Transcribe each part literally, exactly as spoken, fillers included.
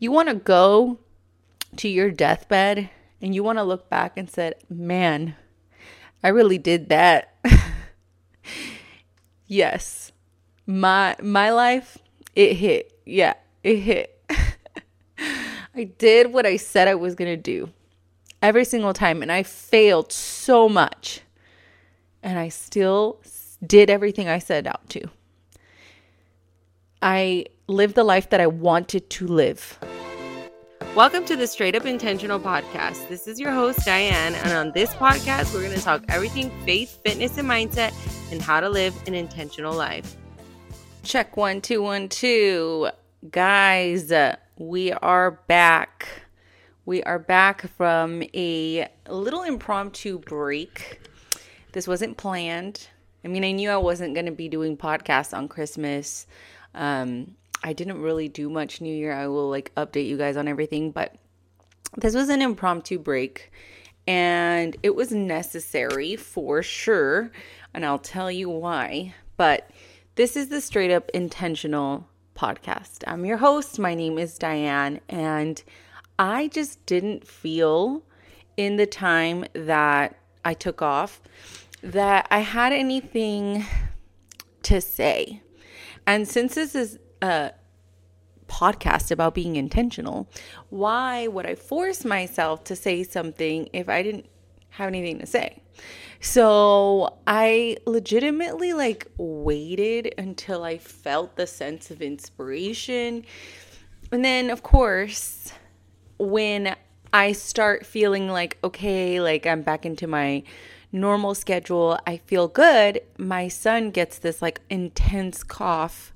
You want to go to your deathbed and you want to look back and said, man, I really did that. Yes, my my life, it hit. Yeah, it hit. I did what I said I was going to do every single time. And I failed so much. And I still did everything I set out to. I lived the life that I wanted to live. Welcome to the Straight Up Intentional Podcast. This is your host, Diane. And on this podcast, we're going to talk everything faith, fitness, and mindset, and how to live an intentional life. Check one, two, one, two. Guys, we are back. We are back from a little impromptu break. This wasn't planned. I mean, I knew I wasn't going to be doing podcasts on Christmas. Um, I didn't really do much New Year. I will like update you guys on everything, but this was an impromptu break and it was necessary for sure. And I'll tell you why, but this is the Straight Up Intentional Podcast. I'm your host. My name is Diane, and I just didn't feel in the time that I took off that I had anything to say. And since this is a podcast about being intentional, why would I force myself to say something if I didn't have anything to say? So I legitimately like waited until I felt the sense of inspiration. And then, of course, when I start feeling like, okay, like I'm back into my normal schedule, I feel good. My son gets this like intense cough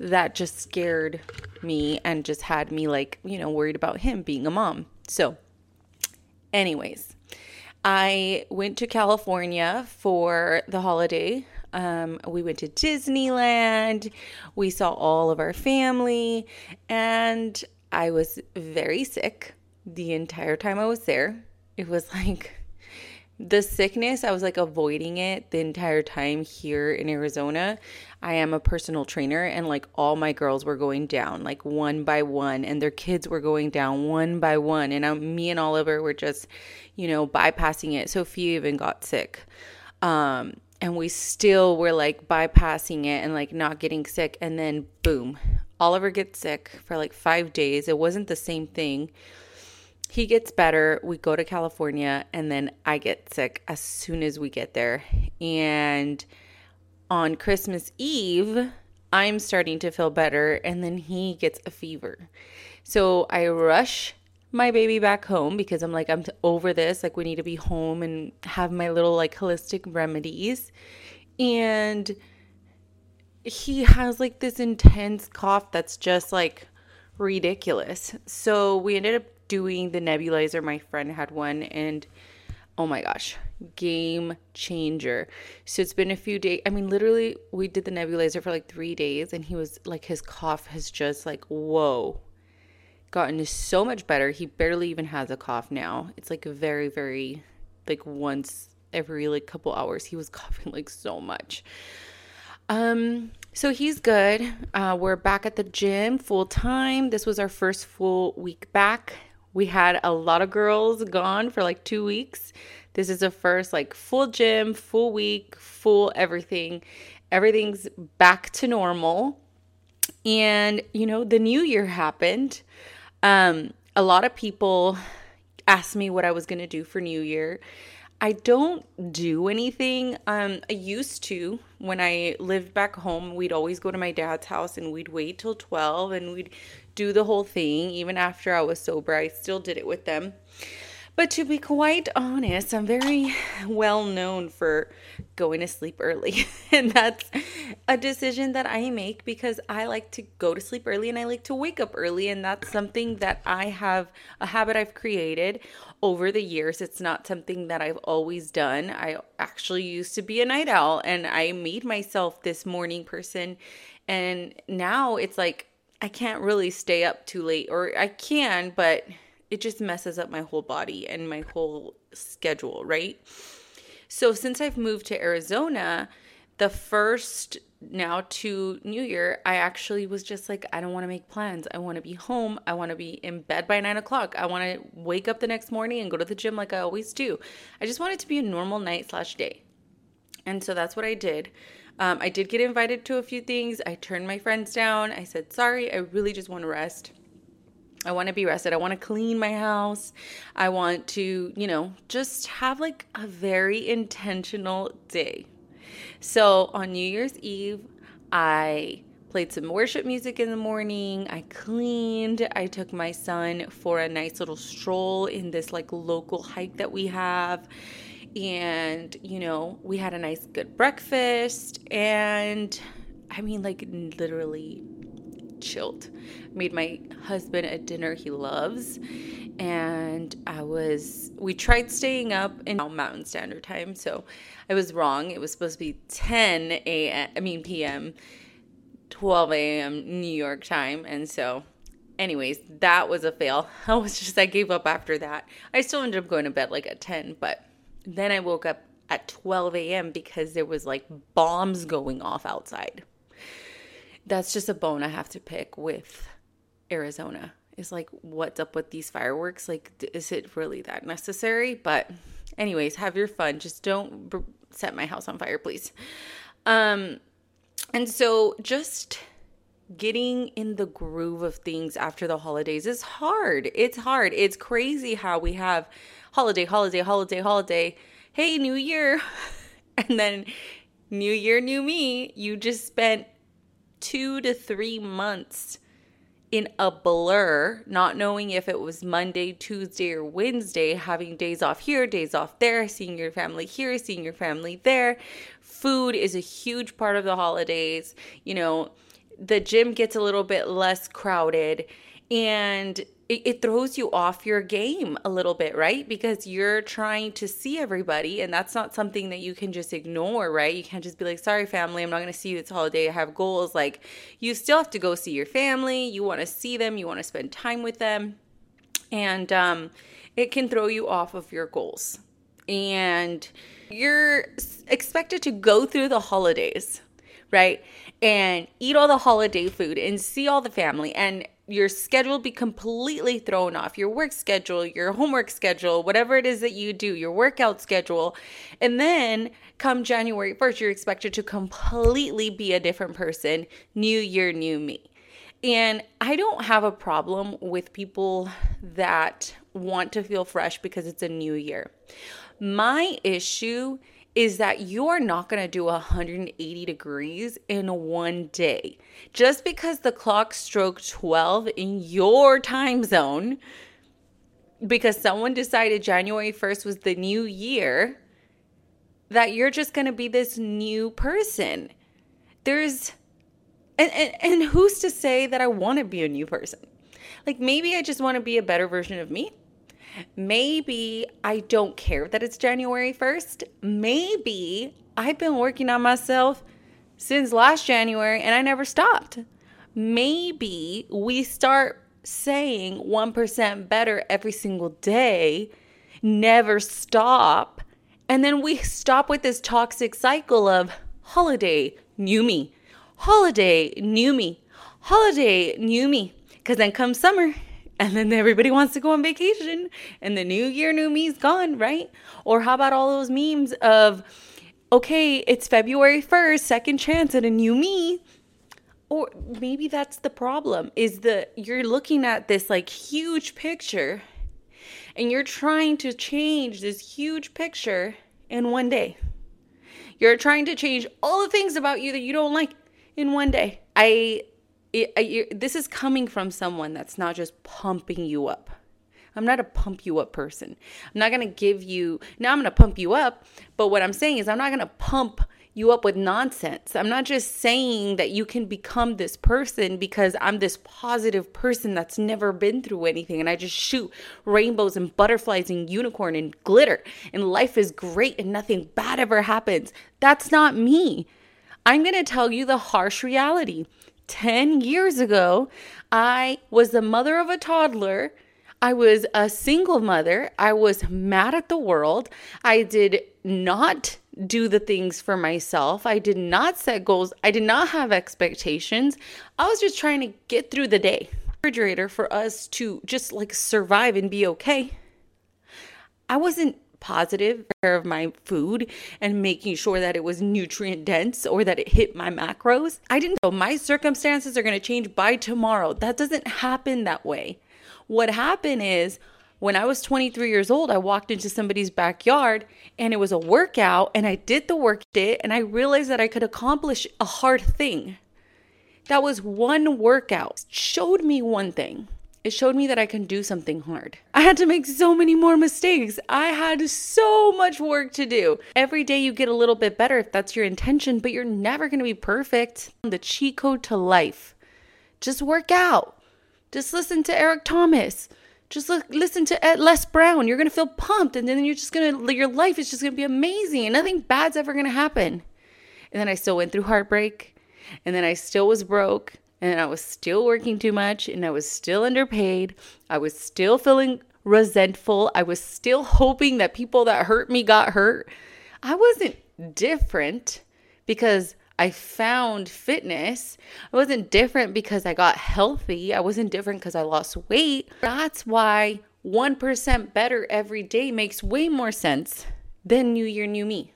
that just scared me and just had me like, you know, worried about him being a mom. So anyways, I went to California for the holiday. Um, we went to Disneyland. We saw all of our family, and I was very sick the entire time I was there. It was like the sickness, I was like avoiding it the entire time here in Arizona. I am a personal trainer, and like all my girls were going down like one by one, and their kids were going down one by one. And I, me and Oliver were just, you know, bypassing it. Sophia even got sick. Um, and we still were like bypassing it and like not getting sick. And then boom, Oliver gets sick for like five days. It wasn't the same thing. He gets better, we go to California, and then I get sick as soon as we get there. And on Christmas Eve, I'm starting to feel better, and then he gets a fever. So I rush my baby back home because I'm like, I'm over this. Like, we need to be home and have my little like holistic remedies. And he has like this intense cough that's just like ridiculous. So we ended up doing the nebulizer. My friend had one, and oh my gosh, game changer. So it's been a few days. I mean, literally we did the nebulizer for like three days and he was like, his cough has just like, whoa, gotten so much better. He barely even has a cough now. It's like very, very like once every like couple hours he was coughing like so much. Um, so he's good. Uh, we're back at the gym full time. This was our first full week back. We had a lot of girls gone for like two weeks. This is the first like full gym, full week, full everything. Everything's back to normal. And, you know, the new year happened. Um, a lot of people asked me what I was going to do for New Year. I don't do anything. Um, I used to, when I lived back home, we'd always go to my dad's house and we'd wait till twelve and we'd do the whole thing. Even after I was sober, I still did it with them. But to be quite honest, I'm very well known for going to sleep early. And that's a decision that I make because I like to go to sleep early and I like to wake up early. And that's something that I have, a habit I've created over the years. It's not something that I've always done. I actually used to be a night owl and I made myself this morning person. And now it's like, I can't really stay up too late, or I can, but it just messes up my whole body and my whole schedule, right? So since I've moved to Arizona, the first now to New Year, I actually was just like, I don't want to make plans. I want to be home. I want to be in bed by nine o'clock. I want to wake up the next morning and go to the gym like I always do. I just want it to be a normal night slash day. And so that's what I did. Um, I did get invited to a few things. I turned my friends down. I said, sorry, I really just want to rest. I want to be rested. I want to clean my house. I want to, you know, just have like a very intentional day. So on New Year's Eve, I played some worship music in the morning. I cleaned. I took my son for a nice little stroll in this like local hike that we have. And, you know, we had a nice good breakfast. And I mean, like literally chilled. Made my husband a dinner he loves. And I was, we tried staying up in Mountain Standard Time. So I was wrong. It was supposed to be ten a.m., I mean p m, twelve a.m. New York time. And so anyways, that was a fail. I was just, I gave up after that. I still ended up going to bed like at ten, but then I woke up at twelve a.m. because there was like bombs going off outside. That's just a bone I have to pick with Arizona. It's like, what's up with these fireworks? Like, is it really that necessary? But anyways, have your fun. Just don't b- set my house on fire, please. Um, and so just getting in the groove of things after the holidays is hard. It's hard. It's crazy how we have holiday, holiday, holiday, holiday. Hey, new year. And then new year, new me. You just spent two to three months in a blur, not knowing if it was Monday, Tuesday, or Wednesday, having days off here, days off there, seeing your family here, seeing your family there. Food is a huge part of the holidays. You know, the gym gets a little bit less crowded and it, it throws you off your game a little bit, right? Because you're trying to see everybody and that's not something that you can just ignore, right? You can't just be like, sorry, family, I'm not going to see you this holiday. I have goals. Like, you still have to go see your family. You want to see them. You want to spend time with them. And um, it can throw you off of your goals. And you're expected to go through the holidays, right? And eat all the holiday food and see all the family, and your schedule will be completely thrown off, your work schedule, your homework schedule, whatever it is that you do, your workout schedule. And then come January first, you're expected to completely be a different person. New year, new me. And I don't have a problem with people that want to feel fresh because it's a new year. My issue is that you're not going to do one hundred eighty degrees in one day. Just because the clock struck twelve in your time zone, because someone decided January first was the new year, that you're just going to be this new person. There's, and, and, and who's to say that I want to be a new person? Like, maybe I just want to be a better version of me. Maybe I don't care that it's January first. Maybe I've been working on myself since last January and I never stopped. Maybe we start saying one percent better every single day, never stop. And then we stop with this toxic cycle of holiday, new me, holiday, new me, holiday, new me. Because then comes summer. And then everybody wants to go on vacation and the new year, new me's gone, right? Or how about all those memes of, okay, it's February first, second chance at a new me. Or maybe that's the problem, is that you're looking at this like huge picture and you're trying to change this huge picture in one day. You're trying to change all the things about you that you don't like in one day. I... It, it, this is coming from someone that's not just pumping you up. I'm not a pump you up person. I'm not going to give you, now I'm going to pump you up. But what I'm saying is I'm not going to pump you up with nonsense. I'm not just saying that you can become this person because I'm this positive person that's never been through anything. And I just shoot rainbows and butterflies and unicorn and glitter. And life is great and nothing bad ever happens. That's not me. I'm going to tell you the harsh reality. ten years ago, I was the mother of a toddler. I was a single mother. I was mad at the world. I did not do the things for myself. I did not set goals. I did not have expectations. I was just trying to get through the day. Refrigerator for us to just like survive and be okay. I wasn't positive of my food and making sure that it was nutrient dense or that it hit my macros. I didn't know my circumstances are going to change by tomorrow. That doesn't happen that way. What happened is when I was twenty-three years old, I walked into somebody's backyard and it was a workout and I did the work did and I realized that I could accomplish a hard thing. That was one workout. It showed me one thing. It showed me that I can do something hard. I had to make so many more mistakes. I had so much work to do. Every day you get a little bit better if that's your intention, but you're never going to be perfect. The cheat code to life. Just work out. Just listen to Eric Thomas. Just look, listen to Les Brown. You're going to feel pumped and then you're just going to, your life is just going to be amazing and nothing bad's ever going to happen. And then I still went through heartbreak. And then I still was broke and I was still working too much and I was still underpaid. I was still feeling resentful. I was still hoping that people that hurt me got hurt. I wasn't different because I found fitness. I wasn't different because I got healthy. I wasn't different because I lost weight. That's why one percent better every day makes way more sense than New Year, New Me.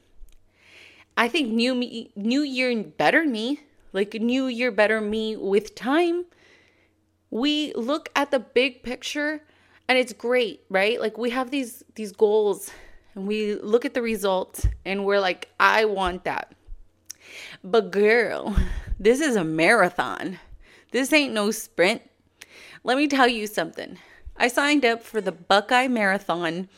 I think new me, New Year, Better Me. Like New Year, Better Me with time. We look at the big picture and it's great, right? Like we have these these goals and we look at the results and we're like, I want that. But girl, this is a marathon. This ain't no sprint. Let me tell you something. I signed up for the Buckeye Marathon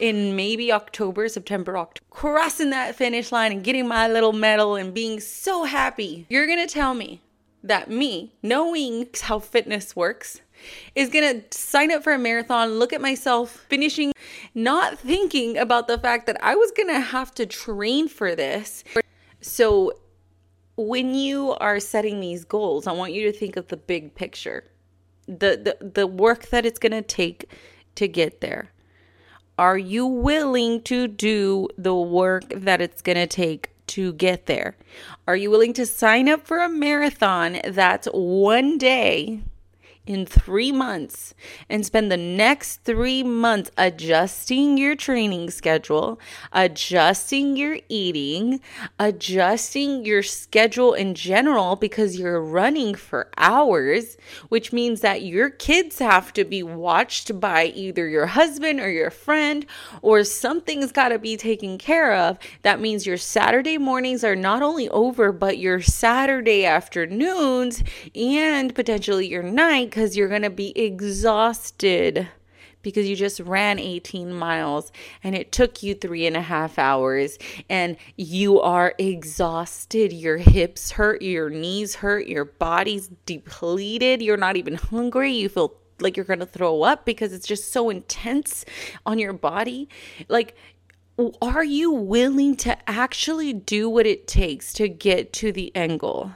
in maybe October, September, October, crossing that finish line and getting my little medal and being so happy. You're going to tell me that me, knowing how fitness works, is going to sign up for a marathon, look at myself finishing, not thinking about the fact that I was going to have to train for this. So when you are setting these goals, I want you to think of the big picture, the the, the work that it's going to take to get there. Are you willing to do the work that it's going to take to get there? Are you willing to sign up for a marathon that's one day in three months and spend the next three months adjusting your training schedule, adjusting your eating, adjusting your schedule in general because you're running for hours, which means that your kids have to be watched by either your husband or your friend or something's got to be taken care of. That means your Saturday mornings are not only over, but your Saturday afternoons and potentially your night, because you're going to be exhausted because you just ran eighteen miles and it took you three and a half hours and you are exhausted. Your hips hurt, your knees hurt, your body's depleted. You're not even hungry. You feel like you're going to throw up because it's just so intense on your body. Like, are you willing to actually do what it takes to get to the end goal?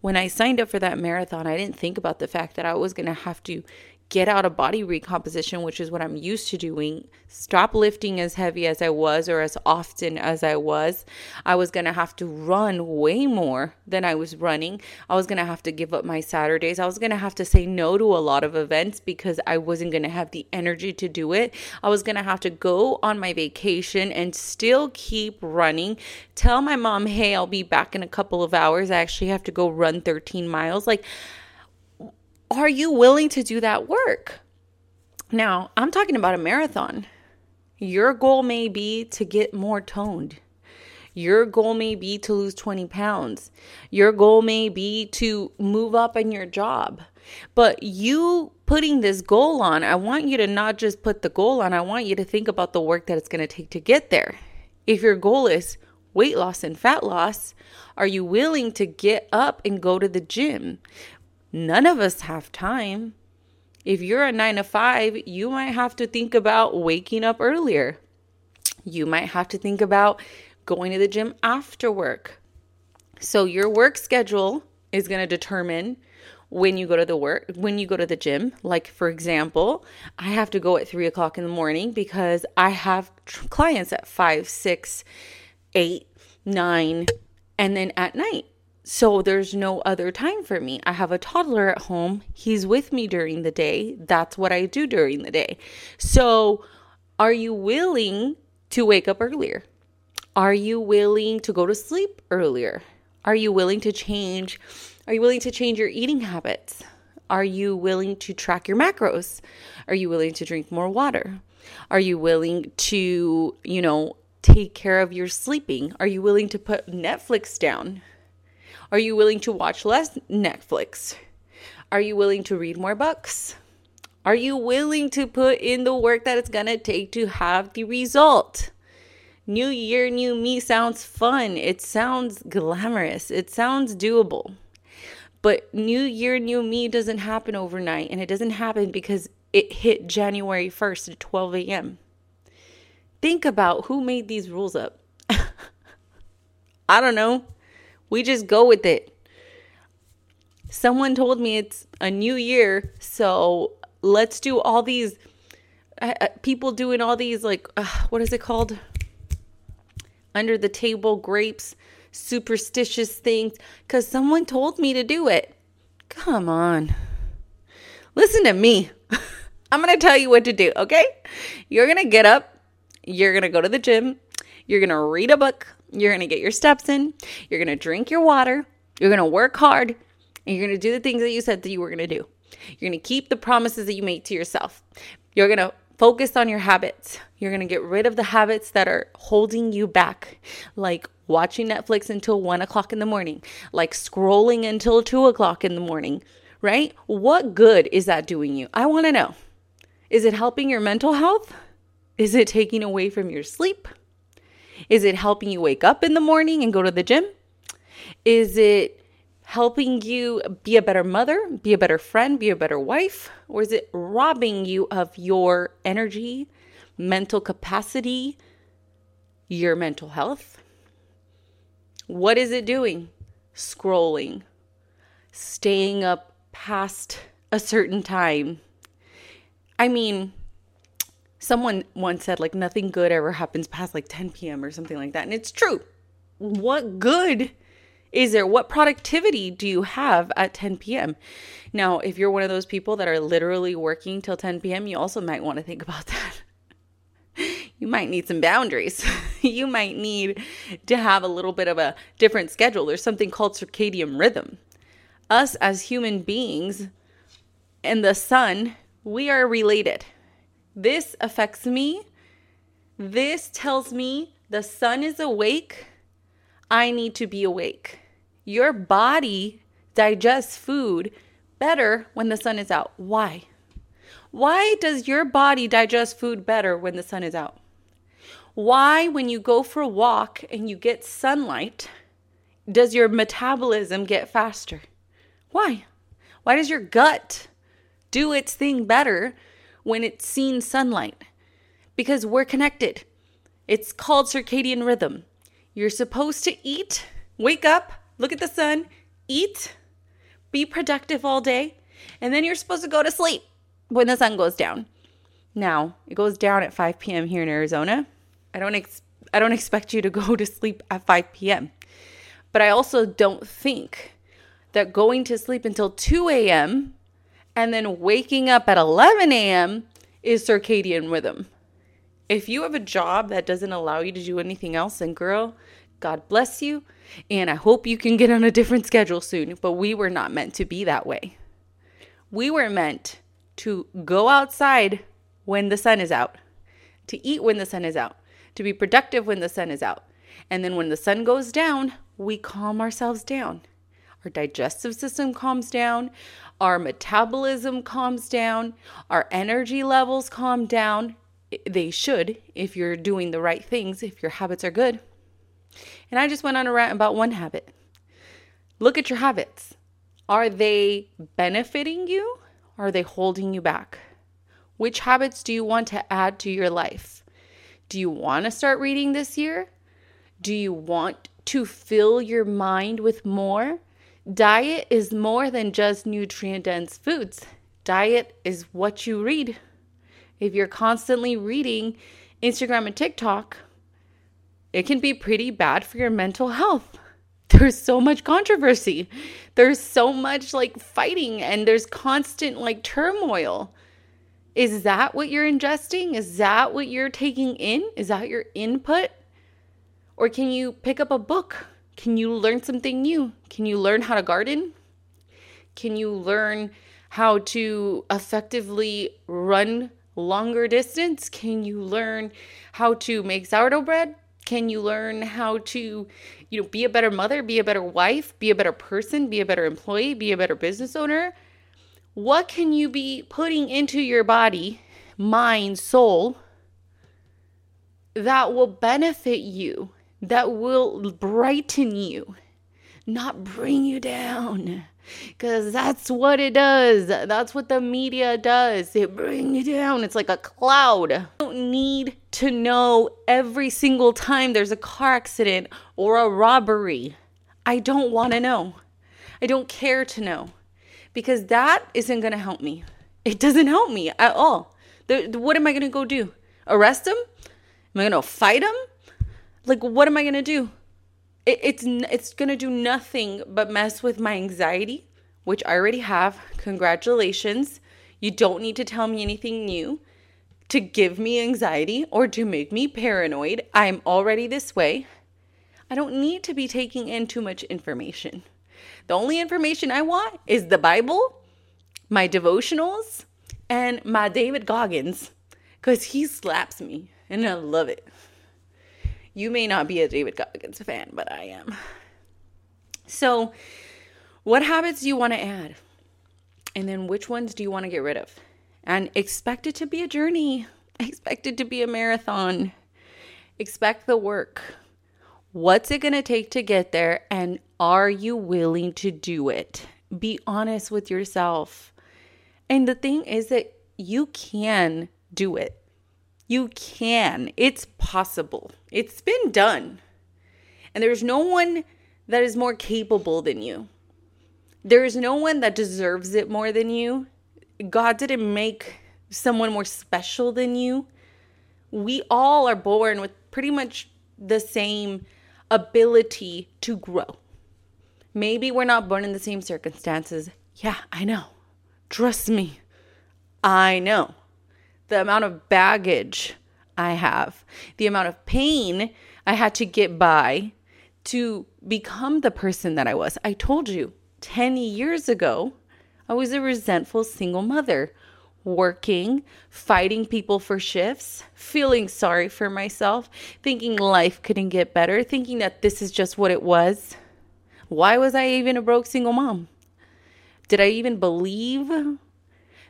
When I signed up for that marathon, I didn't think about the fact that I was going to have to get out of body recomposition, which is what I'm used to doing, stop lifting as heavy as I was or as often as I was. I was going to have to run way more than I was running. I was going to have to give up my Saturdays. I was going to have to say no to a lot of events because I wasn't going to have the energy to do it. I was going to have to go on my vacation and still keep running. Tell my mom, hey, I'll be back in a couple of hours. I actually have to go run thirteen miles. Like, are you willing to do that work? Now, I'm talking about a marathon. Your goal may be to get more toned. Your goal may be to lose twenty pounds. Your goal may be to move up in your job. But you putting this goal on, I want you to not just put the goal on. I want you to think about the work that it's going to take to get there. If your goal is weight loss and fat loss, are you willing to get up and go to the gym? None of us have time. If you're a nine to five, you might have to think about waking up earlier. You might have to think about going to the gym after work. So your work schedule is going to determine when you go to the work, when you go to the gym. Like, for example, I have to go at three o'clock in the morning because I have clients at five, six, eight, nine, and then at night. So there's no other time for me. I have a toddler at home. He's with me during the day. That's what I do during the day. So are you willing to wake up earlier? Are you willing to go to sleep earlier? Are you willing to change? Are you willing to change your eating habits? Are you willing to track your macros? Are you willing to drink more water? Are you willing to, you know, take care of your sleeping? Are you willing to put Netflix down? Are you willing to watch less Netflix? Are you willing to read more books? Are you willing to put in the work that it's going to take to have the result? New year, new me sounds fun. It sounds glamorous. It sounds doable. But new year, new me doesn't happen overnight. And it doesn't happen because it hit January first at twelve a.m. Think about who made these rules up. I don't know. We just go with it. Someone told me it's a new year, so let's do all these uh, people doing all these like uh, what is it called? Under the table grapes, superstitious things, because someone told me to do it. Come on. Listen to me. I'm going to tell you what to do, okay? You're going to get up. You're going to go to the gym. You're going to read a book. You're going to get your steps in. You're going to drink your water. You're going to work hard. And you're going to do the things that you said that you were going to do. You're going to keep the promises that you make to yourself. You're going to focus on your habits. You're going to get rid of the habits that are holding you back, like watching Netflix until one o'clock in the morning, like scrolling until two o'clock in the morning, right? What good is that doing you? I want to know. Is it helping your mental health? Is it taking away from your sleep? Is it helping you wake up in the morning and go to the gym? Is it helping you be a better mother, be a better friend, be a better wife? Or is it robbing you of your energy, mental capacity, your mental health? What is it doing? Scrolling, staying up past a certain time. I mean, someone once said like nothing good ever happens past like ten p.m. or something like that. And it's true. What good is there? What productivity do you have at ten p.m.? Now, if you're one of those people that are literally working till ten p.m., you also might want to think about that. You might need some boundaries. You might need to have a little bit of a different schedule. There's something called circadian rhythm. Us as human beings and the sun, we are related. This affects me. This tells me the sun is awake. I need to be awake. Your body digests food better when the sun is out. Why? Why does your body digest food better when the sun is out? Why, when you go for a walk and you get sunlight, does your metabolism get faster? Why? Why does your gut do its thing better when it's seen sunlight? Because we're connected. It's called circadian rhythm. You're supposed to eat, wake up, look at the sun, eat, be productive all day, and then you're supposed to go to sleep when the sun goes down. Now, it goes down at five p.m. here in Arizona. I don't ex- I don't expect you to go to sleep at five p.m. But I also don't think that going to sleep until two a.m. and then waking up at eleven a.m. is circadian rhythm. If you have a job that doesn't allow you to do anything else, then girl, God bless you. And I hope you can get on a different schedule soon. But we were not meant to be that way. We were meant to go outside when the sun is out, to eat when the sun is out, to be productive when the sun is out. And then when the sun goes down, we calm ourselves down. Our digestive system calms down. Our metabolism calms down. Our energy levels calm down. They should, if you're doing the right things, if your habits are good. And I just went on a rant about one habit. Look at your habits. Are they benefiting you? Are they holding you back? Which habits do you want to add to your life? Do you want to start reading this year? Do you want to fill your mind with more? Diet is more than just nutrient-dense foods. Diet is what you read. If you're constantly reading Instagram and TikTok, it can be pretty bad for your mental health. There's so much controversy. There's so much like fighting, and there's constant like turmoil. Is that what you're ingesting? Is that what you're taking in? Is that your input? Or can you pick up a book? Can you learn something new? Can you learn how to garden? Can you learn how to effectively run longer distance? Can you learn how to make sourdough bread? Can you learn how to, you know, be a better mother, be a better wife, be a better person, be a better employee, be a better business owner? What can you be putting into your body, mind, soul, that will benefit you, that will brighten you, not bring you down? Because that's what it does. That's what the media does. It brings you down. It's like a cloud. You don't need to know every single time there's a car accident or a robbery. I don't want to know. I don't care to know. Because that isn't going to help me. It doesn't help me at all. The, the, what am I going to go do? Arrest him? Am I going to fight him? Like, what am I going to do? It's it's going to do nothing but mess with my anxiety, which I already have. Congratulations. You don't need to tell me anything new to give me anxiety or to make me paranoid. I'm already this way. I don't need to be taking in too much information. The only information I want is the Bible, my devotionals, and my David Goggins, because he slaps me and I love it. You may not be a David Goggins fan, but I am. So what habits do you want to add? And then which ones do you want to get rid of? And expect it to be a journey. Expect it to be a marathon. Expect the work. What's it going to take to get there? And are you willing to do it? Be honest with yourself. And the thing is that you can do it. You can. It's possible. It's been done. And there's no one that is more capable than you. There is no one that deserves it more than you. God didn't make someone more special than you. We all are born with pretty much the same ability to grow. Maybe we're not born in the same circumstances. Yeah, I know. Trust me. I know. The amount of baggage I have, the amount of pain I had to get by to become the person that I was. I told you ten years ago, I was a resentful single mother, working, fighting people for shifts, feeling sorry for myself, thinking life couldn't get better, thinking that this is just what it was. Why was I even a broke single mom? Did I even believe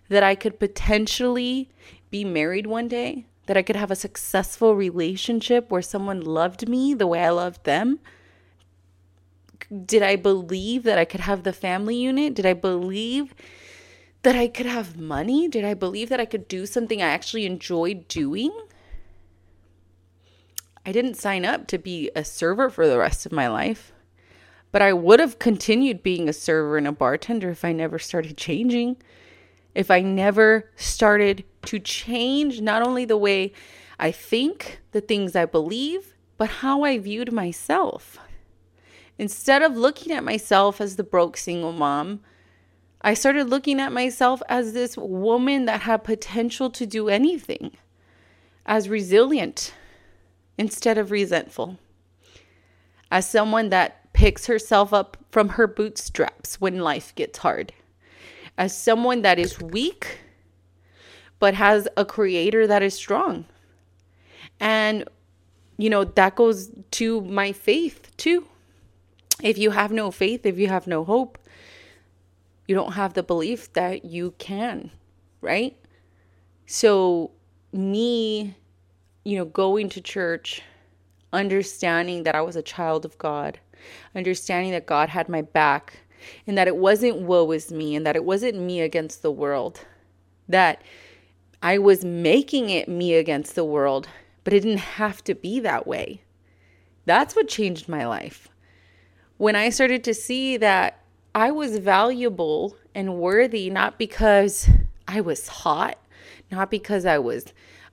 that I could potentially be married one day, that I could have a successful relationship where someone loved me the way I loved them? Did I believe that I could have the family unit? Did I believe that I could have money? Did I believe that I could do something I actually enjoyed doing? I didn't sign up to be a server for the rest of my life, but I would have continued being a server and a bartender if I never started changing. If I never started to change not only the way I think, the things I believe, but how I viewed myself. Instead of looking at myself as the broke single mom, I started looking at myself as this woman that had potential to do anything, as resilient instead of resentful, as someone that picks herself up from her bootstraps when life gets hard, as someone that is weak, but has a creator that is strong. And, you know, that goes to my faith too. If you have no faith, if you have no hope, you don't have the belief that you can, right? So me, you know, going to church, understanding that I was a child of God, understanding that God had my back, and that it wasn't woe is me, and that it wasn't me against the world, that I was making it me against the world, but it didn't have to be that way. That's what changed my life. When I started to see that I was valuable and worthy, not because I was hot, not because I was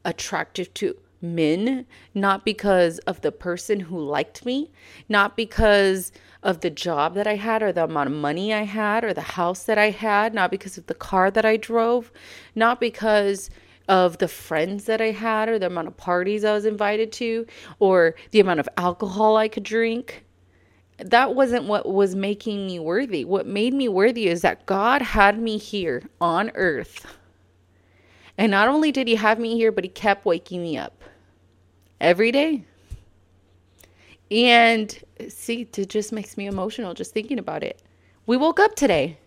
attractive to men, not because of the person who liked me, not because of the job that I had or the amount of money I had or the house that I had, not because of the car that I drove, not because of the friends that I had or the amount of parties I was invited to or the amount of alcohol I could drink. That wasn't what was making me worthy. What made me worthy is that God had me here on earth. And not only did he have me here, but he kept waking me up every day. And see, it just makes me emotional just thinking about it. We woke up today.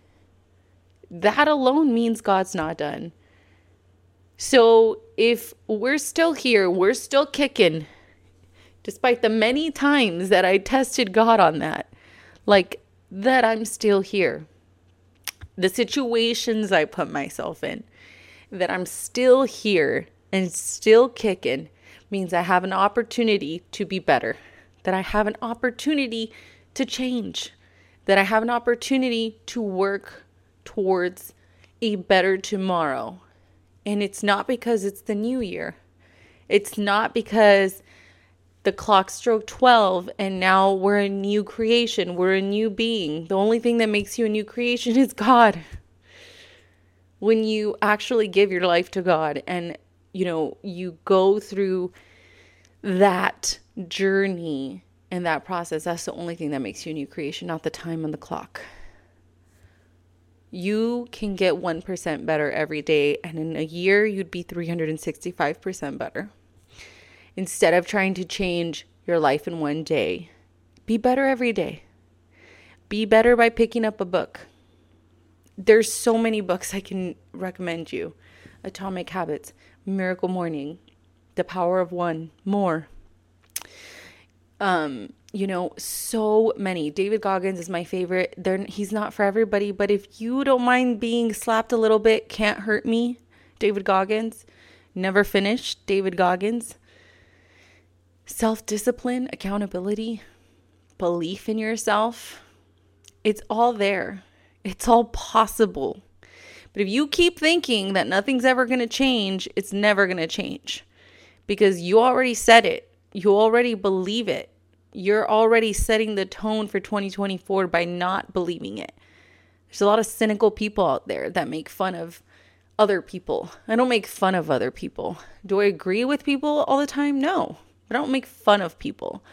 That alone means God's not done. So if we're still here, we're still kicking, despite the many times that I tested God on that, like that I'm still here, the situations I put myself in, that I'm still here and still kicking means I have an opportunity to be better, that I have an opportunity to change, that I have an opportunity to work towards a better tomorrow. And it's not because it's the new year. It's not because the clock struck twelve and now we're a new creation. We're a new being. The only thing that makes you a new creation is God. When you actually give your life to God and, you know, you go through that journey and that process, that's the only thing that makes you a new creation, not the time on the clock. You can get one percent better every day, and in a year, you'd be three hundred sixty-five percent better. Instead of trying to change your life in one day, be better every day. Be better by picking up a book. There's so many books I can recommend you. Atomic Habits, Miracle Morning, The Power of One, more. Um... You know, so many. David Goggins is my favorite. They're, he's not for everybody, but if you don't mind being slapped a little bit, Can't Hurt Me, David Goggins. Never Finished, David Goggins. Self-discipline, accountability, belief in yourself. It's all there. It's all possible. But if you keep thinking that nothing's ever going to change, it's never going to change. Because you already said it. You already believe it. You're already setting the tone for twenty twenty-four by not believing it. There's a lot of cynical people out there that make fun of other people. I don't make fun of other people. Do I agree with people all the time? No. I don't make fun of people.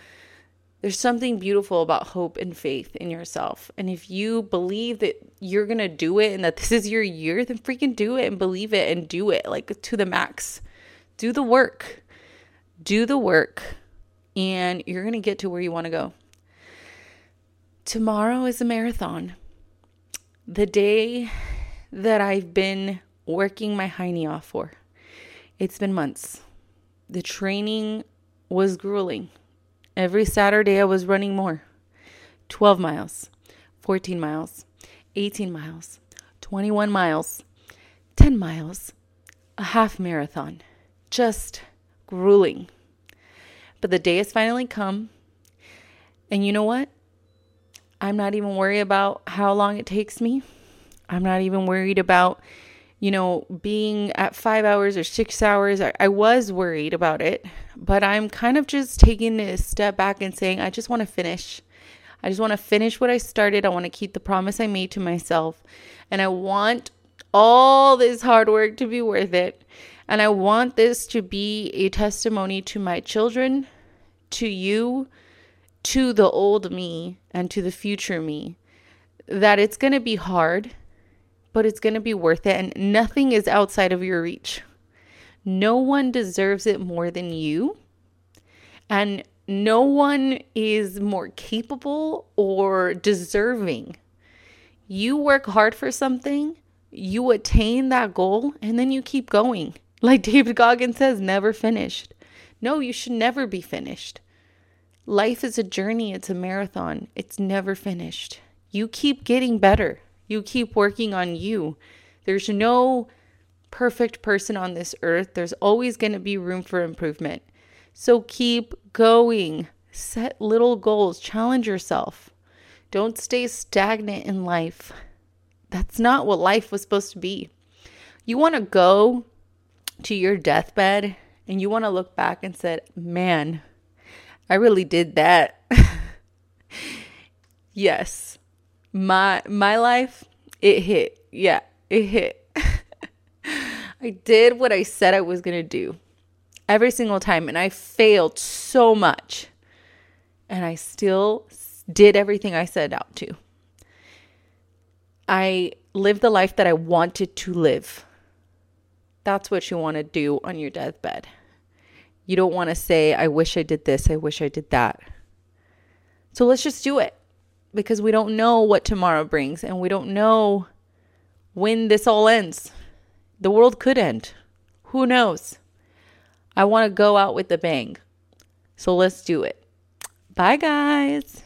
There's something beautiful about hope and faith in yourself. And if you believe that you're going to do it and that this is your year, then freaking do it and believe it and do it like to the max. Do the work. Do the work. And you're going to get to where you want to go. Tomorrow is a marathon. The day that I've been working my hiney off for. It's been months. The training was grueling. Every Saturday I was running more. twelve miles, fourteen miles, eighteen miles, twenty-one miles, ten miles, a half marathon. Just grueling. But the day has finally come. And you know what? I'm not even worried about how long it takes me. I'm not even worried about, you know, being at five hours or six hours. I, I was worried about it. But I'm kind of just taking a step back and saying, I just want to finish. I just want to finish what I started. I want to keep the promise I made to myself. And I want all this hard work to be worth it. And I want this to be a testimony to my children, to you, to the old me, and to the future me, that it's going to be hard, but it's going to be worth it. And nothing is outside of your reach. No one deserves it more than you. And no one is more capable or deserving. You work hard for something, you attain that goal, and then you keep going. Like David Goggins says, never finished. No, you should never be finished. Life is a journey. It's a marathon. It's never finished. You keep getting better. You keep working on you. There's no perfect person on this earth. There's always going to be room for improvement. So keep going. Set little goals. Challenge yourself. Don't stay stagnant in life. That's not what life was supposed to be. You want to go to your deathbed and you want to look back and said, man, I really did that. Yes, my my life, it hit. Yeah, it hit. I did what I said I was going to do every single time. And I failed so much. And I still did everything I set out to. I lived the life that I wanted to live. That's what you want to do on your deathbed. You don't want to say, I wish I did this. I wish I did that. So let's just do it, because we don't know what tomorrow brings and we don't know when this all ends. The world could end. Who knows? I want to go out with a bang. So let's do it. Bye, guys.